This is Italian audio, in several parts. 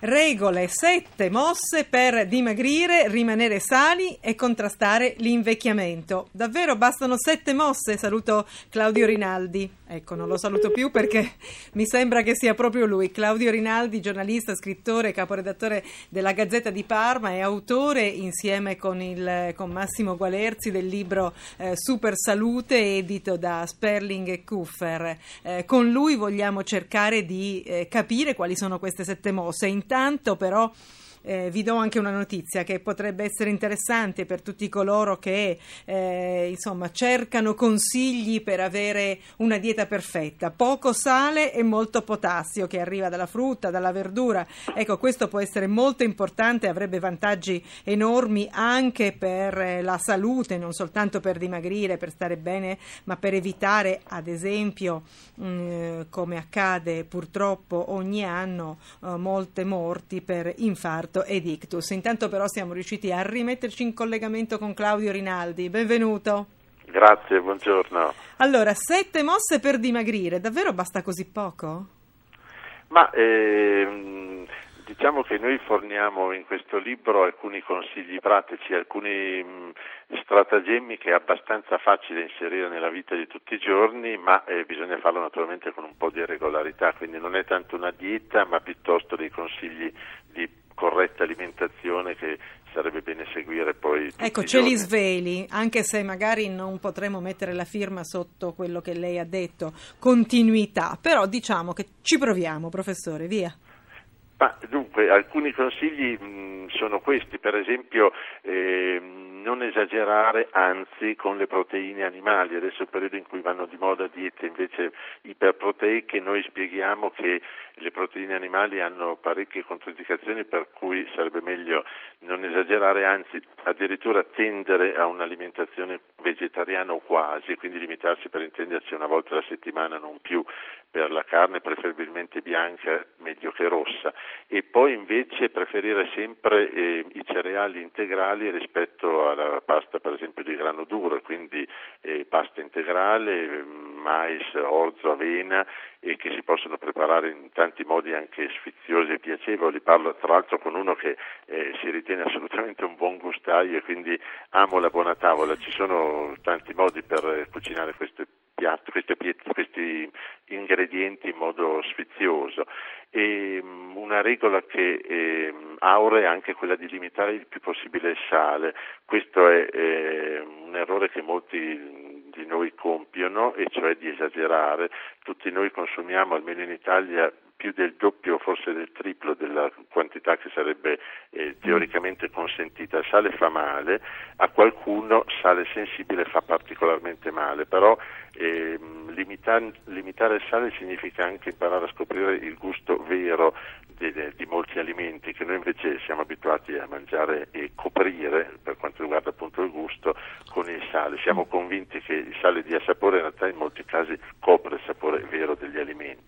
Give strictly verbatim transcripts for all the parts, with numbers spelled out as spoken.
Regole, sette mosse per dimagrire, rimanere sani e contrastare l'invecchiamento. Davvero bastano sette mosse? Saluto Claudio Rinaldi. Ecco, non lo saluto più perché mi sembra che sia proprio lui. Claudio Rinaldi, giornalista, scrittore, caporedattore della Gazzetta di Parma e autore, insieme con, il, con Massimo Gualerzi, del libro eh, Super Salute, edito da Sperling e Kuffer. Eh, con lui vogliamo cercare di eh, capire quali sono queste sette mosse. Intanto però eh, vi do anche una notizia che potrebbe essere interessante per tutti coloro che eh, insomma cercano consigli per avere una dieta perfetta. Poco sale e molto potassio che arriva dalla frutta, dalla verdura. Ecco, questo può essere molto importante, avrebbe vantaggi enormi anche per la salute, non soltanto per dimagrire, per stare bene, ma per evitare, ad esempio, mh, come accade purtroppo ogni anno, eh, molte morti per infarto ed ictus. Intanto però siamo riusciti a rimetterci in collegamento con Claudio Rinaldi. Benvenuto. Grazie, buongiorno. Allora, sette mosse per dimagrire, davvero basta così poco? Ma ehm, diciamo che noi forniamo in questo libro alcuni consigli pratici, alcuni mh, stratagemmi che è abbastanza facile inserire nella vita di tutti i giorni, ma eh, bisogna farlo naturalmente con un po' di regolarità, quindi non è tanto una dieta, ma piuttosto dei consigli di corretta alimentazione che sarebbe bene seguire poi. Ecco, ce li sveli, anche se magari non potremo mettere la firma sotto quello che lei ha detto, continuità, però diciamo che ci proviamo, professore, via. Ma dunque, alcuni consigli mh, sono questi, per esempio eh, non esagerare anzi con le proteine animali. Adesso è il periodo in cui vanno di moda diete invece iperproteiche. Noi spieghiamo che le proteine animali hanno parecchie controindicazioni, per cui sarebbe meglio non esagerare, anzi addirittura tendere a un'alimentazione vegetariana o quasi, quindi limitarsi, per intenderci, una volta alla settimana, non più, per la carne preferibilmente bianca, meglio che rossa. E poi invece preferire sempre eh, i cereali integrali rispetto alla pasta, per esempio, di grano duro, quindi eh, pasta integrale, mais, orzo, avena, e che si possono preparare in tanti modi anche sfiziosi e piacevoli. Parlo tra l'altro con uno che eh, si ritiene assolutamente un buon gustaio e quindi amo la buona tavola. Ci sono tanti modi per cucinare queste piatti, questi, piatti, questi ingredienti in modo sfizioso. E una regola che eh, aurea è anche quella di limitare il più possibile il sale. Questo è eh, un errore che molti di noi compiono, e cioè di esagerare. Tutti noi consumiamo, almeno in Italia, più del doppio, forse del triplo della quantità che sarebbe eh, teoricamente consentita. Il sale fa male, a qualcuno sale sensibile fa particolarmente male, però eh, limitare, limitare il sale significa anche imparare a scoprire il gusto vero di, di molti alimenti che noi invece siamo abituati a mangiare e coprire, per quanto riguarda appunto il gusto, con il sale. Siamo convinti che il sale dia sapore, in realtà in molti casi copre il sapore vero degli alimenti.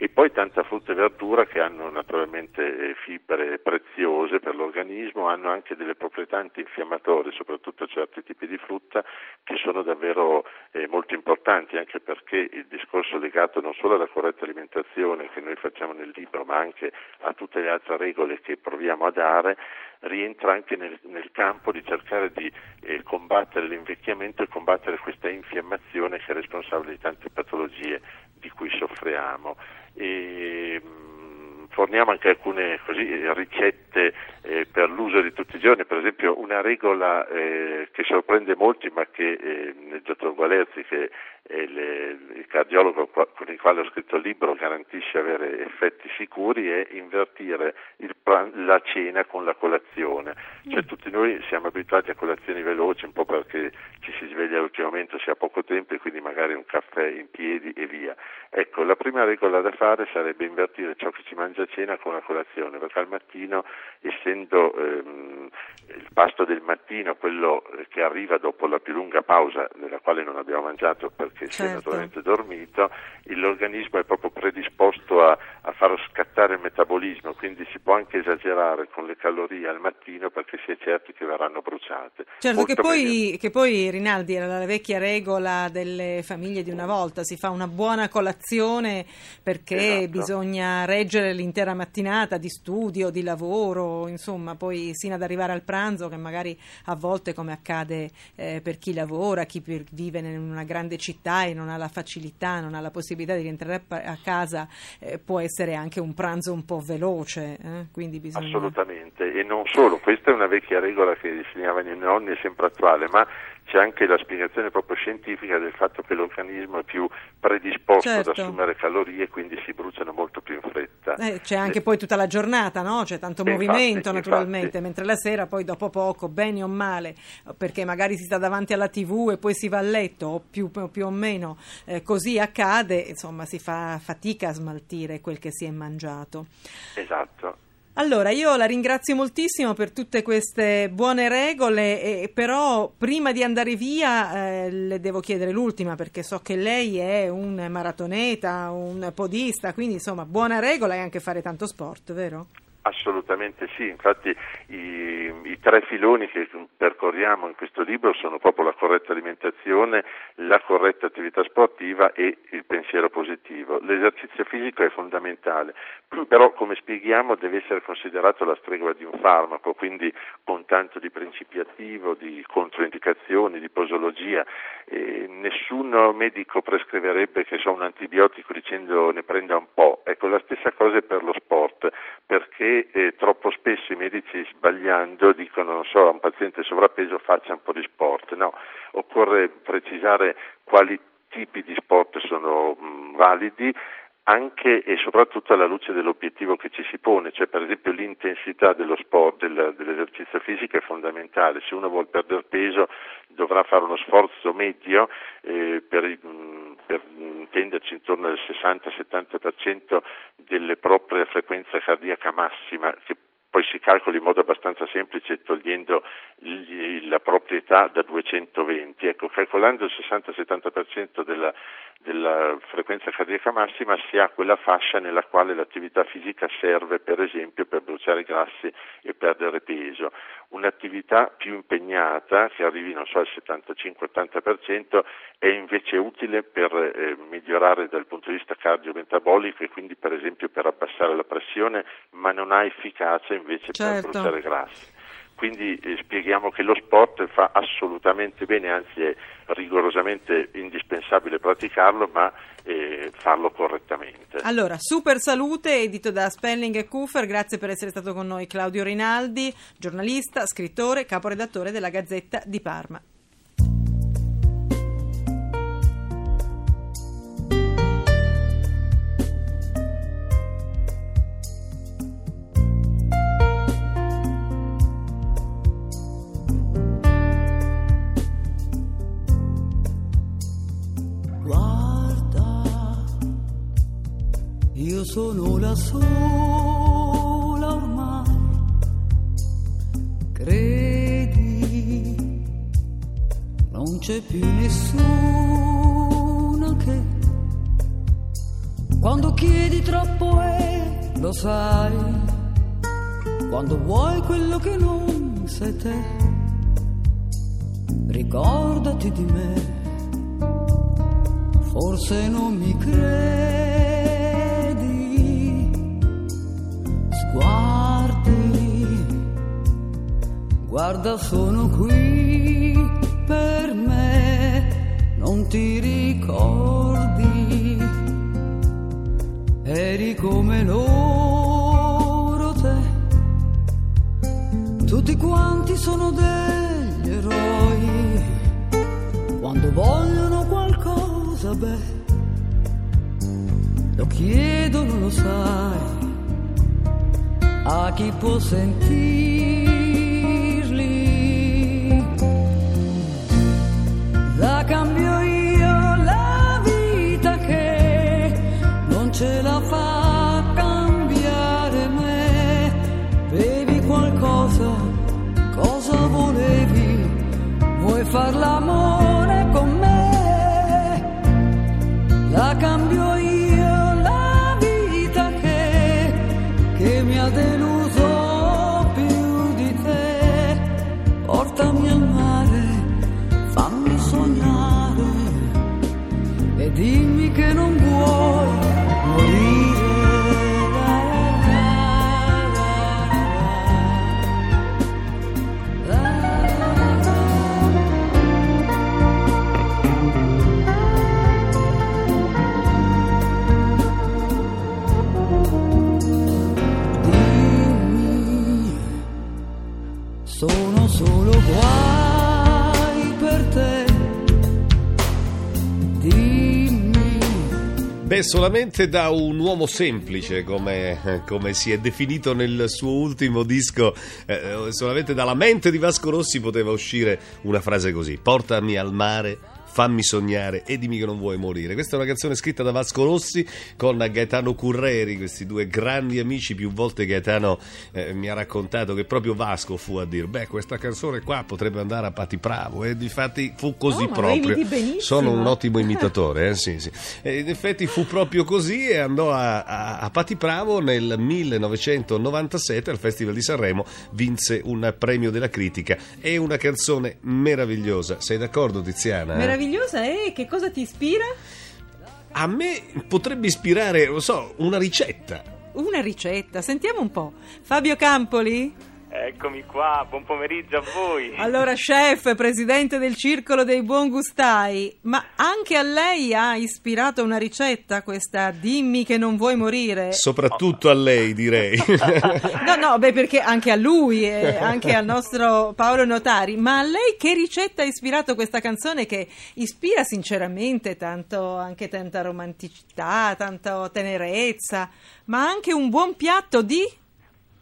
E poi tanta frutta e verdura, che hanno naturalmente fibre preziose per l'organismo, hanno anche delle proprietà antinfiammatorie, soprattutto certi tipi di frutta, che sono davvero eh, molto importanti, anche perché il discorso legato non solo alla corretta alimentazione che noi facciamo nel libro, ma anche a tutte le altre regole che proviamo a dare, rientra anche nel, nel campo di cercare di eh, combattere l'invecchiamento e combattere questa infiammazione che è responsabile di tante patologie di cui soffriamo. E forniamo anche alcune così ricette eh, per l'uso di tutti i giorni. Per esempio, una regola eh, che sorprende molti, ma che eh, il dottor Gualerzi, che è il, il cardiologo con il quale ho scritto il libro, garantisce avere effetti sicuri, è invertire il, la cena con la colazione. Cioè, tutti noi siamo abituati a colazioni veloci, un po' perché ci si sveglia all'ultimo momento, si ha poco tempo e quindi magari un caffè in piedi e via. Ecco, la prima regola da fare sarebbe invertire ciò che ci mangia a cena con la colazione, perché al mattino, essendo ehm, il pasto del mattino quello che arriva dopo la più lunga pausa nella quale non abbiamo mangiato perché che certo. sia naturalmente dormito, l'organismo è proprio predisposto a, a far scattare il metabolismo, quindi si può anche esagerare con le calorie al mattino perché si è certi che verranno bruciate. Certo, che poi, che poi Rinaldi era la vecchia regola delle famiglie di una volta, si fa una buona colazione perché esatto. bisogna reggere l'intera mattinata di studio, di lavoro, insomma, poi sino ad arrivare al pranzo che magari a volte, come accade eh, per chi lavora, chi vive in una grande città e non ha la facilità, non ha la possibilità di rientrare a casa, eh, può essere anche un pranzo un po' veloce, eh? Quindi bisogna... Assolutamente, e non solo, questa è una vecchia regola che insegnavano i nonni, è sempre attuale, ma c'è anche la spiegazione proprio scientifica del fatto che l'organismo è più predisposto certo. ad assumere calorie e quindi si bruciano molto più in fretta. Eh, c'è anche eh. poi tutta la giornata, no? C'è tanto eh, movimento infatti, naturalmente, infatti. Mentre la sera poi dopo poco, bene o male, perché magari si sta davanti alla tivù e poi si va a letto, o più, più o meno eh, così accade, insomma si fa fatica a smaltire quel che si è mangiato. Esatto. Allora, io la ringrazio moltissimo per tutte queste buone regole, eh, però prima di andare via eh, le devo chiedere l'ultima, perché so che lei è un maratoneta, un podista, quindi insomma buona regola è anche fare tanto sport, vero? Assolutamente sì, infatti i, i tre filoni che percorriamo in questo libro sono proprio la corretta alimentazione, la corretta attività sportiva e il pensiero positivo. L'esercizio fisico è fondamentale, però come spieghiamo deve essere considerato alla stregua di un farmaco, quindi con tanto di principi attivo, di controindicazioni, di posologia. Eh, nessun medico prescriverebbe che so, un antibiotico dicendo ne prenda un po', ecco la stessa cosa è per lo sport, perché Eh, troppo spesso i medici sbagliando dicono non so a un paziente sovrappeso faccia un po' di sport, no, occorre precisare quali tipi di sport sono mh, validi anche e soprattutto alla luce dell'obiettivo che ci si pone, cioè per esempio l'intensità dello sport, del, dell'esercizio fisico è fondamentale, se uno vuole perdere peso dovrà fare uno sforzo medio eh, per, per intenderci intorno al sessanta settanta per cento delle proprie frequenza cardiaca massima, che poi si calcola in modo abbastanza semplice togliendo gli, la proprietà da duecentoventi, ecco calcolando il sessanta settanta per cento della della frequenza cardiaca massima si ha quella fascia nella quale l'attività fisica serve per esempio per bruciare grassi e perdere peso. Un'attività più impegnata che arrivi non so al settantacinque ottanta per cento è invece utile per eh, migliorare dal punto di vista cardiometabolico e quindi per esempio per abbassare la pressione, ma non ha efficacia invece certo. per bruciare grassi. Quindi eh, spieghiamo che lo sport fa assolutamente bene, anzi è rigorosamente indispensabile praticarlo, ma eh, farlo correttamente. Allora, Super Salute, edito da Spelling e Kuffer, grazie per essere stato con noi Claudio Rinaldi, giornalista, scrittore, caporedattore della Gazzetta di Parma. Io sono la sola ormai, credi, non c'è più nessuno che quando chiedi troppo e lo sai, quando vuoi quello che non sei te, ricordati di me, forse non mi credi. Guarda, sono qui per me, non ti ricordi, eri come loro te, tutti quanti sono degli eroi, quando vogliono qualcosa, beh, lo chiedono, lo sai, a chi può sentire. La cambio io la vita che non ce la fa cambiare me. Bevi qualcosa, cosa volevi? Vuoi far l'amore con me? cambio io la vita che, che mi ha deluso più di te. Portami al mare, fammi sognare e dimmi che non vuoi solamente da un uomo semplice, come, come si è definito nel suo ultimo disco, eh, solamente dalla mente di Vasco Rossi poteva uscire una frase così: portami al mare, fammi sognare e dimmi che non vuoi morire. Questa è una canzone scritta da Vasco Rossi con Gaetano Curreri, questi due grandi amici. Più volte Gaetano eh, mi ha raccontato che proprio Vasco fu a dire: beh, questa canzone qua potrebbe andare a Patty Pravo, e difatti fu così oh, proprio. Sono un ottimo imitatore, eh? sì, sì. E in effetti fu proprio così, e andò a, a, a Patty Pravo nel millenovecentonovantasette al Festival di Sanremo, vinse un premio della critica. È una canzone meravigliosa, sei d'accordo, Tiziana? Meravigliosa. E che cosa ti ispira? A me potrebbe ispirare, lo so, una ricetta. Una ricetta, sentiamo un po'. Fabio Campoli? Eccomi qua, buon pomeriggio a voi. Allora, chef, presidente del Circolo dei Buongustai, ma anche a lei ha ispirato una ricetta questa "dimmi che non vuoi morire"? Soprattutto a lei, direi. No, no, beh, perché anche a lui e anche al nostro Paolo Notari. Ma a lei che ricetta ha ispirato questa canzone, che ispira sinceramente tanto, anche tanta romanticità, tanta tenerezza, ma anche un buon piatto di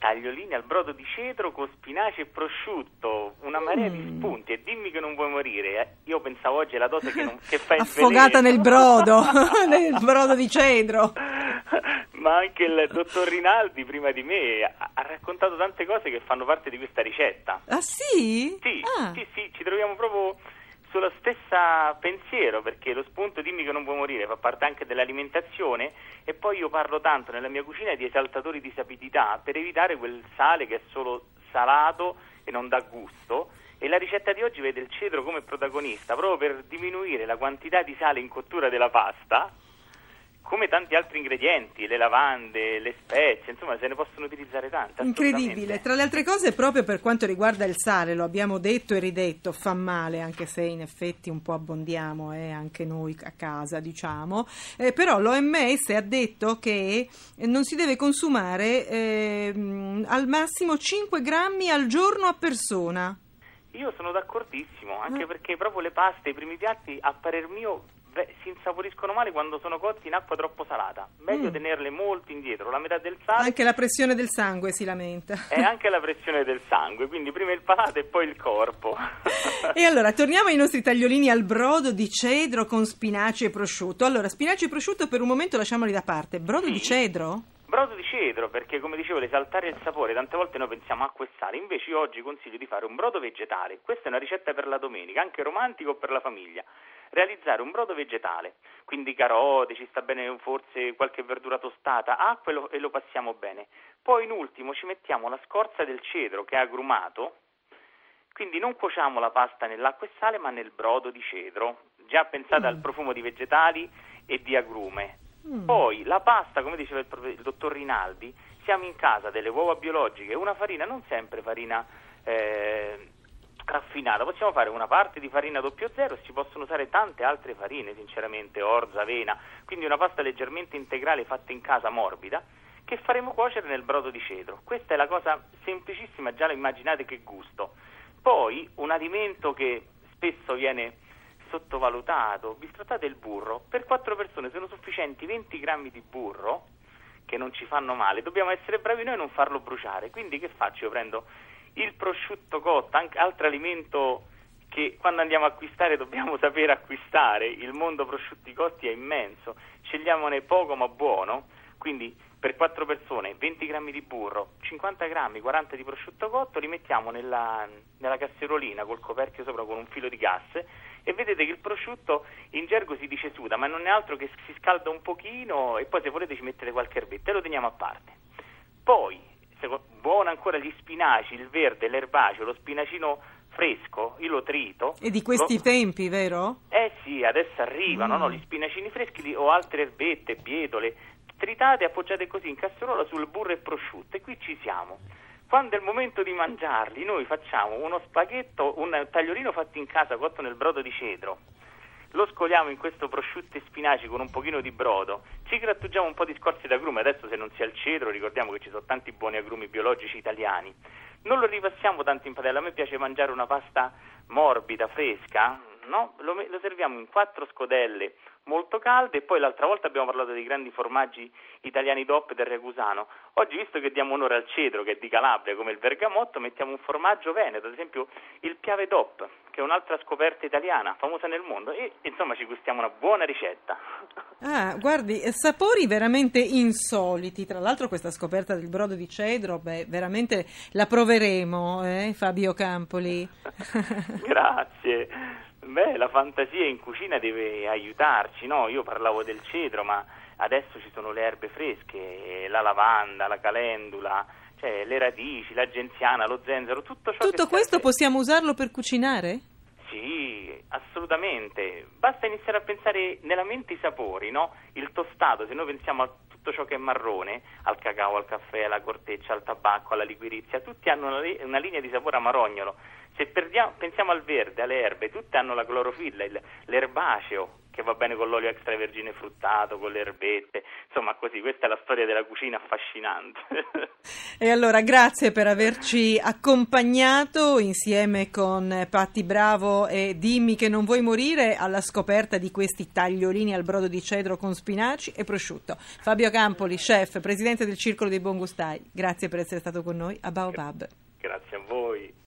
tagliolini al brodo di cedro con spinaci e prosciutto, una marea mm. di spunti, e dimmi che non vuoi morire. Io pensavo oggi alla dose che, non, che fa il affogata nel brodo, nel brodo di cedro. Ma anche il dottor Rinaldi prima di me ha, ha raccontato tante cose che fanno parte di questa ricetta. Ah sì? Sì, ah. sì, sì, ci troviamo proprio sulla stessa pensiero, perché lo spunto "dimmi che non vuoi morire" fa parte anche dell'alimentazione, e poi io parlo tanto nella mia cucina di esaltatori di sapidità per evitare quel sale che è solo salato e non dà gusto, e la ricetta di oggi vede il cedro come protagonista proprio per diminuire la quantità di sale in cottura della pasta, come tanti altri ingredienti, le lavande, le spezie, insomma se ne possono utilizzare tante. Incredibile, tra le altre cose proprio per quanto riguarda il sale, lo abbiamo detto e ridetto, fa male, anche se in effetti un po' abbondiamo eh, anche noi a casa, diciamo, eh, però l'O M S ha detto che non si deve consumare eh, al massimo cinque grammi al giorno a persona. Io sono d'accordissimo, anche ah. perché proprio le paste, i primi piatti, a parer mio, beh, si insaporiscono male quando sono cotti in acqua troppo salata. Meglio mm. tenerle molto indietro, la metà del sale. Anche la pressione del sangue si lamenta. E anche la pressione del sangue, quindi prima il palato e poi il corpo. E allora torniamo ai nostri tagliolini al brodo di cedro con spinaci e prosciutto. Allora, spinaci e prosciutto per un momento lasciamoli da parte. Brodo sì. di cedro? Brodo di cedro, perché come dicevo, esaltare il sapore, tante volte noi pensiamo a quel sale, invece io oggi consiglio di fare un brodo vegetale. Questa è una ricetta per la domenica, anche romantico per la famiglia. Realizzare un brodo vegetale, quindi carote, ci sta bene forse qualche verdura tostata, acqua, e lo, e lo passiamo bene. Poi in ultimo ci mettiamo la scorza del cedro che è agrumato, quindi non cuociamo la pasta nell'acqua e sale ma nel brodo di cedro, già pensate mm. al profumo di vegetali e di agrume. mm. Poi la pasta, come diceva il, prof... il dottor Rinaldi, siamo in casa, delle uova biologiche, una farina, non sempre farina eh... raffinata, possiamo fare una parte di farina doppio zero, si possono usare tante altre farine sinceramente, orzo, avena, quindi una pasta leggermente integrale fatta in casa, morbida, che faremo cuocere nel brodo di cedro. Questa è la cosa semplicissima, già lo immaginate che gusto. Poi un alimento che spesso viene sottovalutato, bistrattate il burro, per quattro persone sono sufficienti venti grammi di burro che non ci fanno male, dobbiamo essere bravi noi a non farlo bruciare, quindi che faccio? Io prendo il prosciutto cotto, anche altro alimento che quando andiamo a acquistare dobbiamo sapere acquistare, il mondo prosciutti cotti è immenso, scegliamone poco ma buono, quindi per quattro persone venti grammi di burro, cinquanta grammi, quaranta di prosciutto cotto, li mettiamo nella, nella casserolina col coperchio sopra con un filo di gas e vedete che il prosciutto in gergo si dice suda, ma non è altro che si scalda un pochino e poi se volete ci mettete qualche erbetta e lo teniamo a parte. Poi, buono ancora gli spinaci, il verde, l'erbaceo, lo spinacino fresco, io lo trito. E di questi lo... tempi, vero? Eh sì, adesso arrivano, mm. no? Gli spinacini freschi li... o altre erbette, bietole, tritate, appoggiate così in casseruola sul burro e prosciutto, e qui ci siamo. Quando è il momento di mangiarli, noi facciamo uno spaghetto, un tagliolino fatto in casa cotto nel brodo di cedro, lo scoliamo in questo prosciutto e spinaci con un pochino di brodo, ci grattugiamo un po' di scorze d'agrumi, adesso se non sia il cedro, ricordiamo che ci sono tanti buoni agrumi biologici italiani, non lo ripassiamo tanto in padella, a me piace mangiare una pasta morbida, fresca, no? Lo, lo serviamo in quattro scodelle molto calde, e poi l'altra volta abbiamo parlato dei grandi formaggi italiani D O P del Recusano. Oggi, visto che diamo onore al cedro, che è di Calabria, come il bergamotto, mettiamo un formaggio veneto, ad esempio il Piave D O P, che è un'altra scoperta italiana, famosa nel mondo, e insomma ci gustiamo una buona ricetta. Ah, guardi, sapori veramente insoliti, tra l'altro questa scoperta del brodo di cedro, beh, veramente la proveremo, eh, Fabio Campoli. Grazie. Beh, la fantasia in cucina deve aiutarci, no? Io parlavo del cedro, ma adesso ci sono le erbe fresche, la lavanda, la calendula, cioè le radici, la genziana, lo zenzero, tutto ciò tutto che... Tutto questo serve. Possiamo usarlo per cucinare? Sì, assolutamente. Basta iniziare a pensare nella mente i sapori, no? Il tostato, se noi pensiamo a tutto ciò che è marrone, al cacao, al caffè, alla corteccia, al tabacco, alla liquirizia, tutti hanno una, li- una linea di sapore a marognolo. Se perdiamo, pensiamo al verde, alle erbe, tutte hanno la clorofilla, il, l'erbaceo, che va bene con l'olio extravergine fruttato, con le erbette, insomma così, questa è la storia della cucina affascinante. E allora grazie per averci accompagnato insieme con Patty Pravo e Dimmi che non vuoi morire alla scoperta di questi tagliolini al brodo di cedro con spinaci e prosciutto. Fabio Campoli, chef, presidente del Circolo dei Buongustai, grazie per essere stato con noi a Baobab. Grazie a voi.